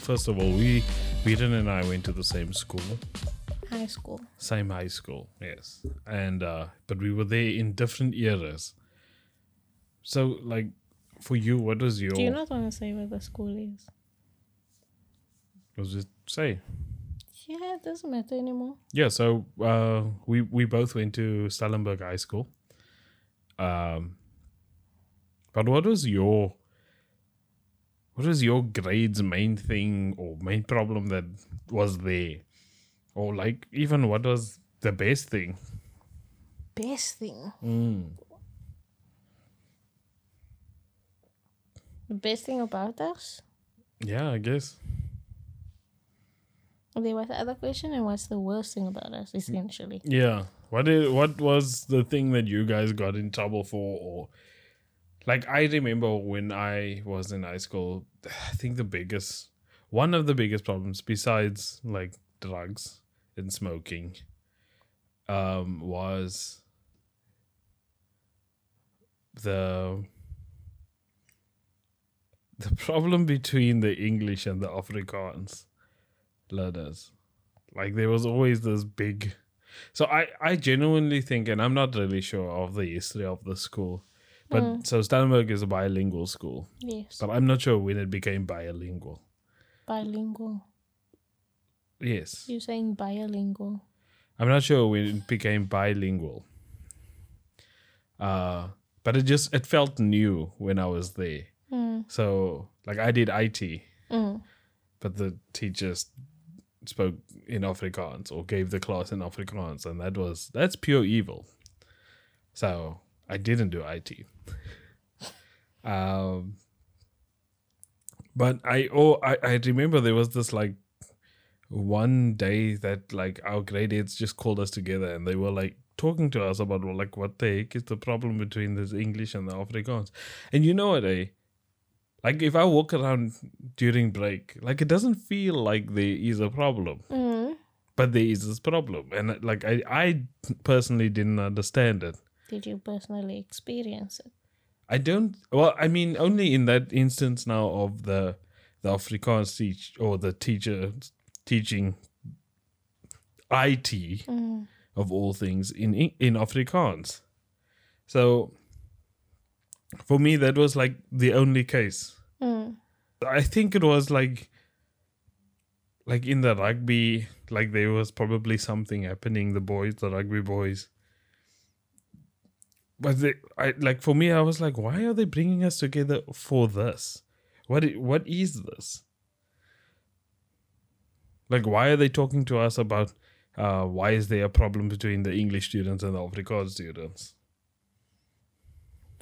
first of all, Viren and I went to the same school. High school. Same high school, yes. And but we were there in different eras. So, like, for you, what was your... Do you not want to say what the school is? What does it say? Yeah, it doesn't matter anymore. Yeah, so we both went to Stellenberg High School. But what was your grades main thing or main problem that was there? Or like even what was the best thing? Best thing? Mm. The best thing about us? Yeah, I guess. There was the other question, and what's the worst thing about us, essentially? Yeah. What was the thing that you guys got in trouble for? Or like, I remember when I was in high school, I think one of the biggest problems, besides like drugs and smoking, was the problem between the English and the Afrikaans learners. Like, there was always this big... So I genuinely think, and I'm not really sure of the history of the school, but so Stellenberg is a bilingual school. Yes. But I'm not sure when it became bilingual. Bilingual. Yes. You're saying bilingual. I'm not sure when it became bilingual. But it felt new when I was there. Mm. So, like, I did IT. Mm. But the teachers spoke in Afrikaans or gave the class in Afrikaans, and that's pure evil. So I didn't do IT. But I remember there was this like one day that like our grade heads just called us together, and they were like talking to us about what the heck is the problem between this English and the Afrikaans, and you know what, like, if I walk around during break, like, it doesn't feel like there is a problem. Mm. But there is this problem. And, like, I personally didn't understand it. Did you personally experience it? I don't... Well, I mean, only in that instance now of the Afrikaans the teacher teaching IT, of all things, in Afrikaans. So... For me, that was like the only case. Mm. I think it was like in the rugby, like there was probably something happening. The rugby boys. But for me, I was like, why are they bringing us together for this? What is this? Like, why are they talking to us about why is there a problem between the English students and the Afrikaans students?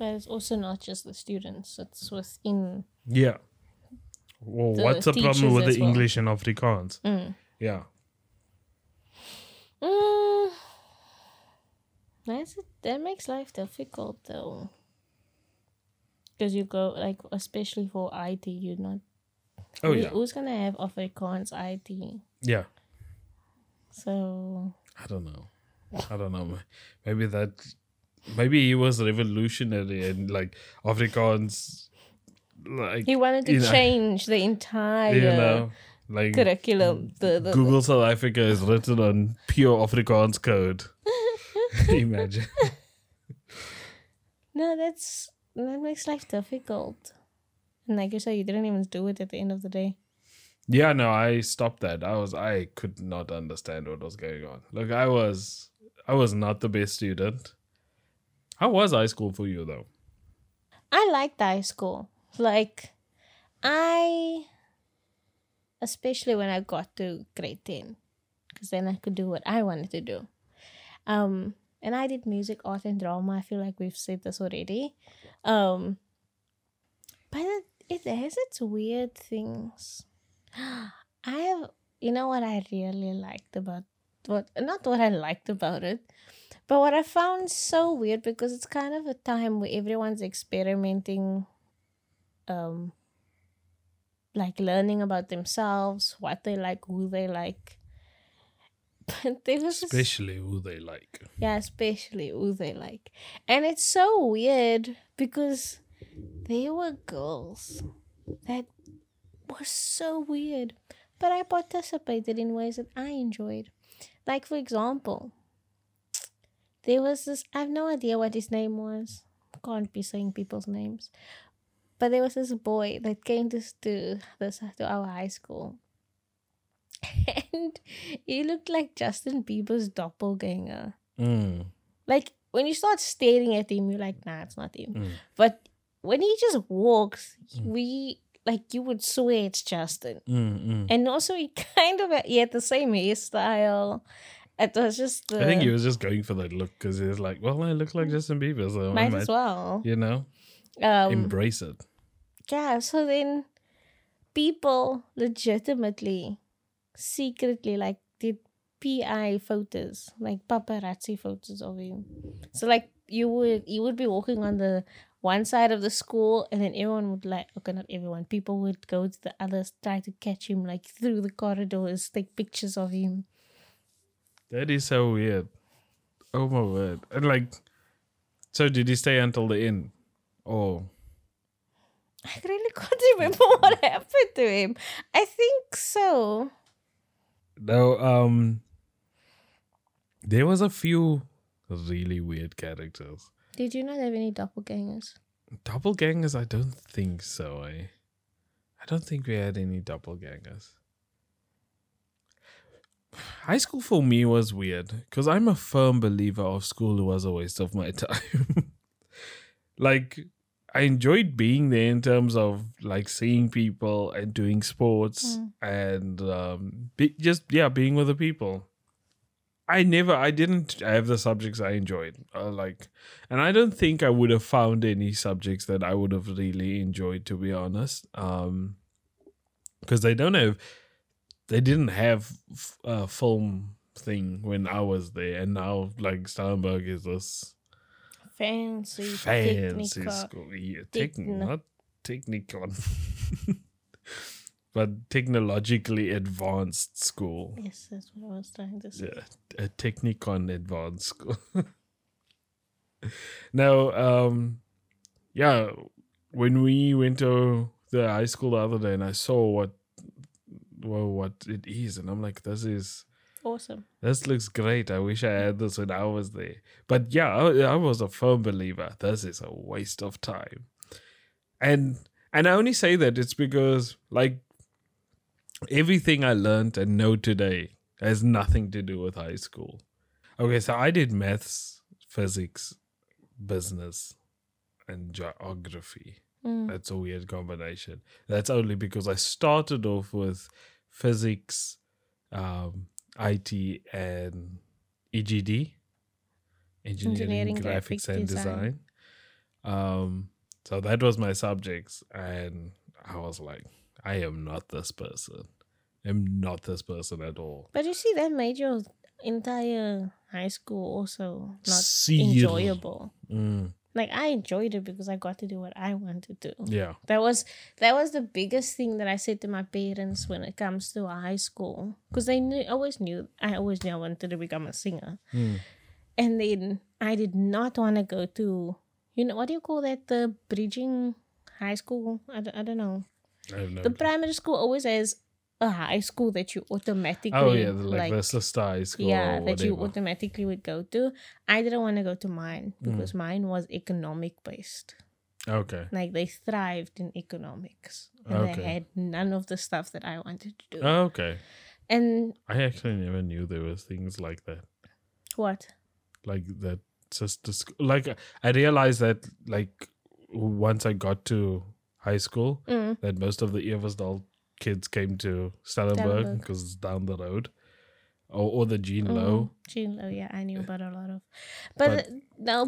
But it's also not just the students. It's within... Yeah. Well, what's the problem with the English and Afrikaans? Mm. Yeah. Mm. That makes life difficult, though. Because you go, like, especially for IT, you're not... Oh, yeah. Who's going to have Afrikaans IT? Yeah. So... I don't know. Maybe that... Maybe he was revolutionary and like Afrikaans, like he wanted to change the entire curriculum. The Google South Africa is written on pure Afrikaans code. Imagine. No, that makes life difficult. And like you said, you didn't even do it at the end of the day. Yeah, no, I stopped that. I could not understand what was going on. Like I was not the best student. How was high school for you, though? I liked high school. Like, especially when I got to grade 10, because then I could do what I wanted to do. And I did music, art, and drama. I feel like we've said this already. But it has its weird things. You know what I really liked about not what I liked about it, but what I found so weird, because it's kind of a time where everyone's experimenting, like learning about themselves, what they like, who they like. But there was especially who they like. Yeah, especially who they like. And it's so weird because there were girls that was so weird, but I participated in ways that I enjoyed. Like, for example, there was this, I have no idea what his name was. Can't be saying people's names. But there was this boy that came to our high school. And he looked like Justin Bieber's doppelganger. Mm. Like, when you start staring at him, you're like, nah, it's not him. Mm. But when he just walks, you would swear it's Justin. Mm-hmm. And also, he had the same hairstyle. It was just... I think he was just going for that look because he was like, well, I look like Justin Bieber, so might as well. You know? Embrace it. Yeah, so then people legitimately, secretly, like, did PI photos, like paparazzi photos of him. So, like, you would be walking on the one side of the school, and then everyone would people would go to the others, try to catch him, like, through the corridors, take pictures of him. That is so weird. Oh my word. And so did he stay until the end? Or... I really can't remember what happened to him. I think so. No, there was a few really weird characters. Did you not have any doppelgangers? Doppelgangers? I don't think so. I don't think we had any doppelgangers. High school for me was weird because I'm a firm believer of school was a waste of my time. I enjoyed being there in terms of seeing people and doing sports and being with the people. I didn't have the subjects I enjoyed. And I don't think I would have found any subjects that I would have really enjoyed, to be honest. Because they didn't have a film thing when I was there, and now Stellenberg is this fancy school. Yeah, not technical, but technologically advanced school. Yes, that's what I was trying to say. Yeah, a technicon advanced school. Now, when we went to the high school the other day, and I saw what it is, and I'm like, this is awesome. This looks great. I wish I had this when I was there. But yeah, I was a firm believer. This is a waste of time. And I only say that it's because everything I learned and know today has nothing to do with high school. Okay, so I did maths, physics, business, and geography. Mm. That's a weird combination. That's only because I started off with physics, IT and EGD, engineering graphics and design. So that was my subjects, and I was like, I am not this person. I'm not this person at all. But you see, that made your entire high school also not enjoyable. Mm. I enjoyed it because I got to do what I wanted to. Yeah, that was the biggest thing that I said to my parents when it comes to high school, because they always knew I wanted to become a singer, and then I did not want to go to, what do you call that? The bridging high school? I don't know. I have no idea. Primary school always has a high school that you automatically... Oh yeah, the sister high school. Yeah, that you automatically would go to. I didn't want to go to mine because mine was economic based. Okay. They thrived in economics. And they had none of the stuff that I wanted to do. Oh, okay. And I actually never knew there was things like that. What? That sister school. I realized that once I got to high school, that most of the Eversdal kids came to Stellenberg because it's down the road, or the Jean Lowe. Jean Lowe, yeah, I knew about a lot of. But no,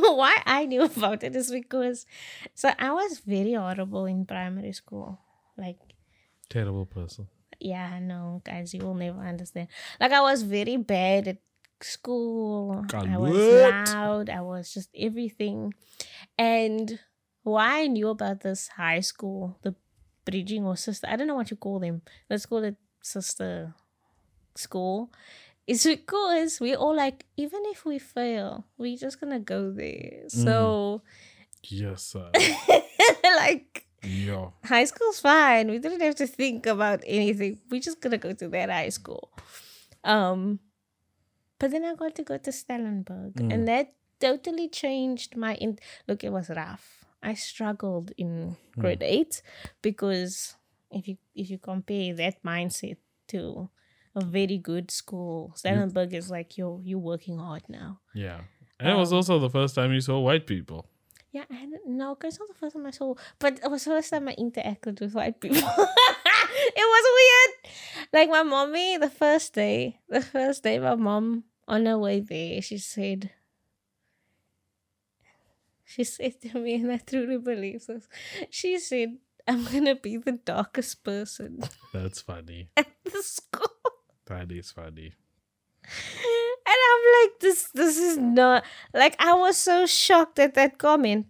why I knew about it is because, so I was very horrible in primary school, terrible person. Yeah, I know, guys, you will never understand. I was very bad at school. I was loud. I was just everything, and why I knew about this high school, the bridging or sister, I don't know what you call them. Let's call it sister school. It's because we're all even if we fail, we're just gonna go there. So yes, Yeah. High school's fine. We didn't have to think about anything. We just gonna go to that high school. But then I got to go to Stellenberg, and that totally changed my look. It was rough. I struggled in grade 8 because if you compare that mindset to a very good school, Stellenberg is like you're working hard now. Yeah, and it was also the first time you saw white people. Yeah, I don't know. It's not the first time I saw, but it was the first time I interacted with white people. It was weird. Like my mommy, the first day my mom on her way there, she said to me, and I truly believe this, she said, I'm going to be the darkest person. That's funny. At the school. That is funny. And I'm like, this is not... Like, I was so shocked at that comment.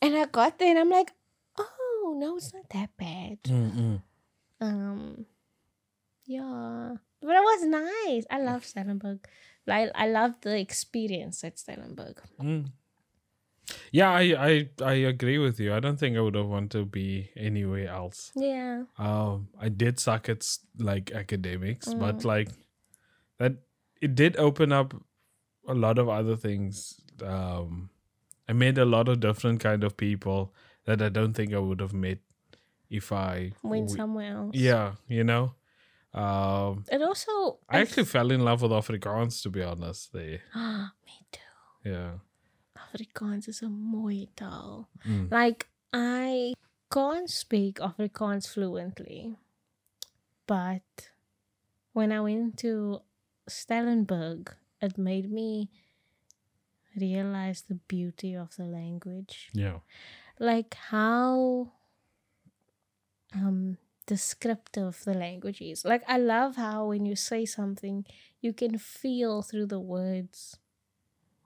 And I got there and I'm like, oh, no, it's not that bad. Mm-mm. Yeah. But it was nice. I love Stellenberg. Like, I love the experience at Stellenberg. Mm. Yeah, I agree with you. I don't think I would have wanted to be anywhere else. Yeah. I did suck at, like, academics, but, like, that... It did open up a lot of other things. I met a lot of different kind of people that I don't think I would have met if I went somewhere else. Yeah, you know. And also, I actually fell in love with Afrikaans, to be honest. There. Me too. Yeah. Afrikaans is a mooi taal. Like I can't speak Afrikaans fluently, but when I went to Stellenberg, it made me realize the beauty of the language. Yeah. Like how descriptive the language is. Like I love how when you say something, you can feel through the words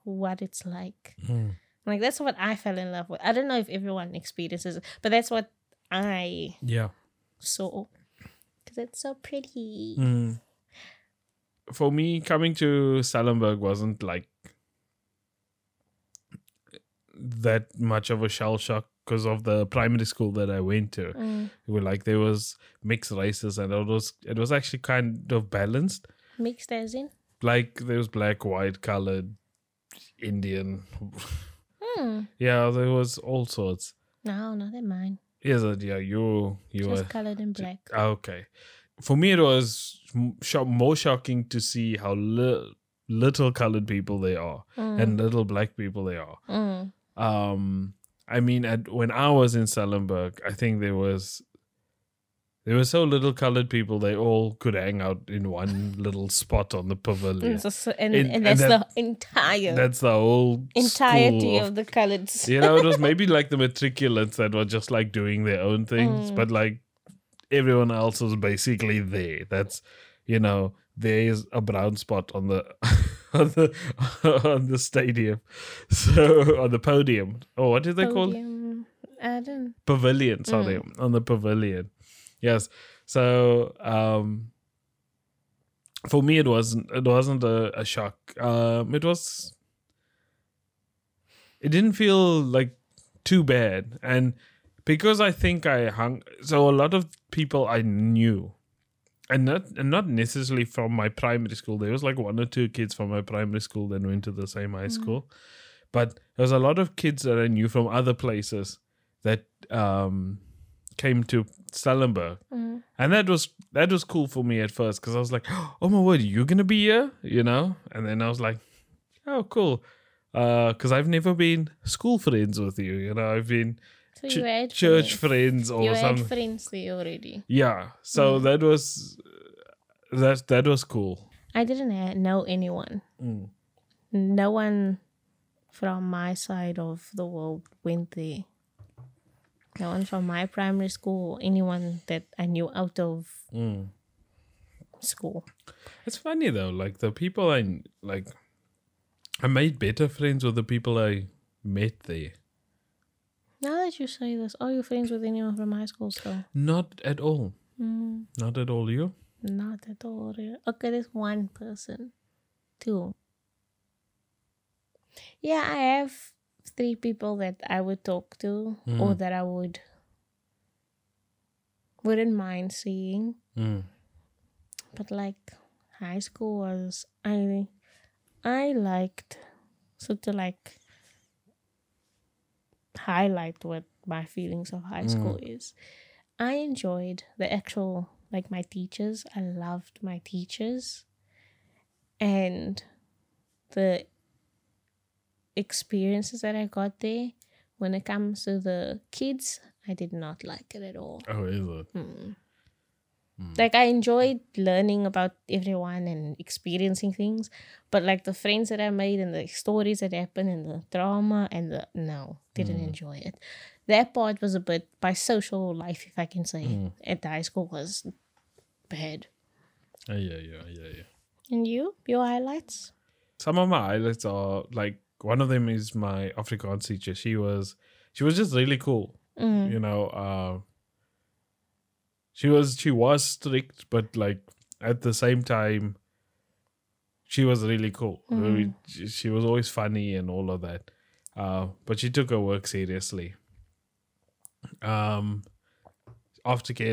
what it's like. Mm. Like that's what I fell in love with. I don't know if everyone experiences it, but that's what I saw. Because it's so pretty. Mm. For me, coming to Stellenberg wasn't like that much of a shell shock because of the primary school that I went to. Where, like, there was mixed races and it was actually kind of balanced. Mixed as in? Like, there was black, white, colored, Indian. Yeah, there was all sorts. No, not in mine. Is it? Yeah, you just were... colored and black. Okay. For me, it was more shocking to see how little colored people they are and little black people they are. I mean, when I was in Stellenberg, I think there were so little colored people, they all could hang out in one little spot on the pavilion. And that's the whole entirety of the coloreds. You know, it was maybe like the matriculants that were just like doing their own things, but like, everyone else is basically there. That's, you know, there is a brown spot on the on the stadium, so on the podium. Oh, what did they call it? I don't. Pavilion. Sorry, on the pavilion. Yes. So, for me, it wasn't a shock. It didn't feel like too bad. And because I think so a lot of people I knew, and not necessarily from my primary school. There was like one or two kids from my primary school that went to the same high school, but there was a lot of kids that I knew from other places that came to Stellenberg, and that was cool for me at first because I was like, oh my word, you're gonna be here, you know? And then I was like, oh cool, because I've never been school friends with you, you know? I've been. So you had church friends or something. You had friends there already. Yeah, so that was cool. I didn't know anyone. No one from my side of the world went there. No one from my primary school, anyone that I knew out of school. It's funny though, like the people I made better friends with the people I met there. Now that you say this, are you friends with anyone from high school still? Not at all. Not at all, you? Not at all. Okay, there's one person. Two. Yeah, I have three people that I would talk to or that I would wouldn't mind seeing. Mm. But like high school was, I liked sort of like highlight what my feelings of high school is. I enjoyed the actual, like my teachers. I loved my teachers and the experiences that I got there. When it comes to the kids, I did not like it at all. Oh, is it? Mm. Mm. Like, I enjoyed learning about everyone and experiencing things, but like the friends that I made and the stories that happened and the drama and the... No, didn't enjoy it. That part was a bit... My social life, if I can say, at high school was bad. Yeah. And you? Your highlights? Some of my highlights are like... One of them is my Afrikaans teacher. She was just really cool. You know, she was strict, but like at the same time, she was really cool. She was always funny and all of that. But she took her work seriously. Aftercare,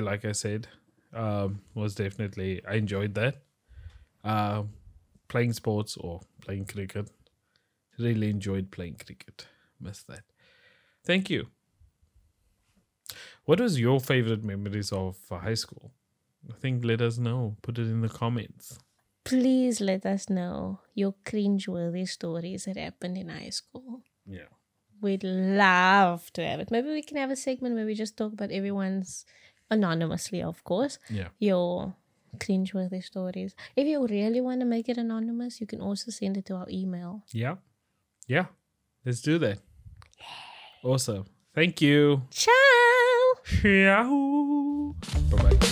like I said, was definitely, I enjoyed that. Playing sports or playing cricket. Really enjoyed playing cricket. Missed that. Thank you. What was your favorite memories of high school? I think let us know. Put it in the comments. Please let us know your cringeworthy stories that happened in high school. Yeah. We'd love to have it. Maybe we can have a segment where we just talk about everyone's, anonymously, of course. Yeah. Your cringeworthy stories. If you really want to make it anonymous, you can also send it to our email. Yeah. Yeah, let's do that. Awesome. Thank you. Ciao. Ciao. Bye-bye.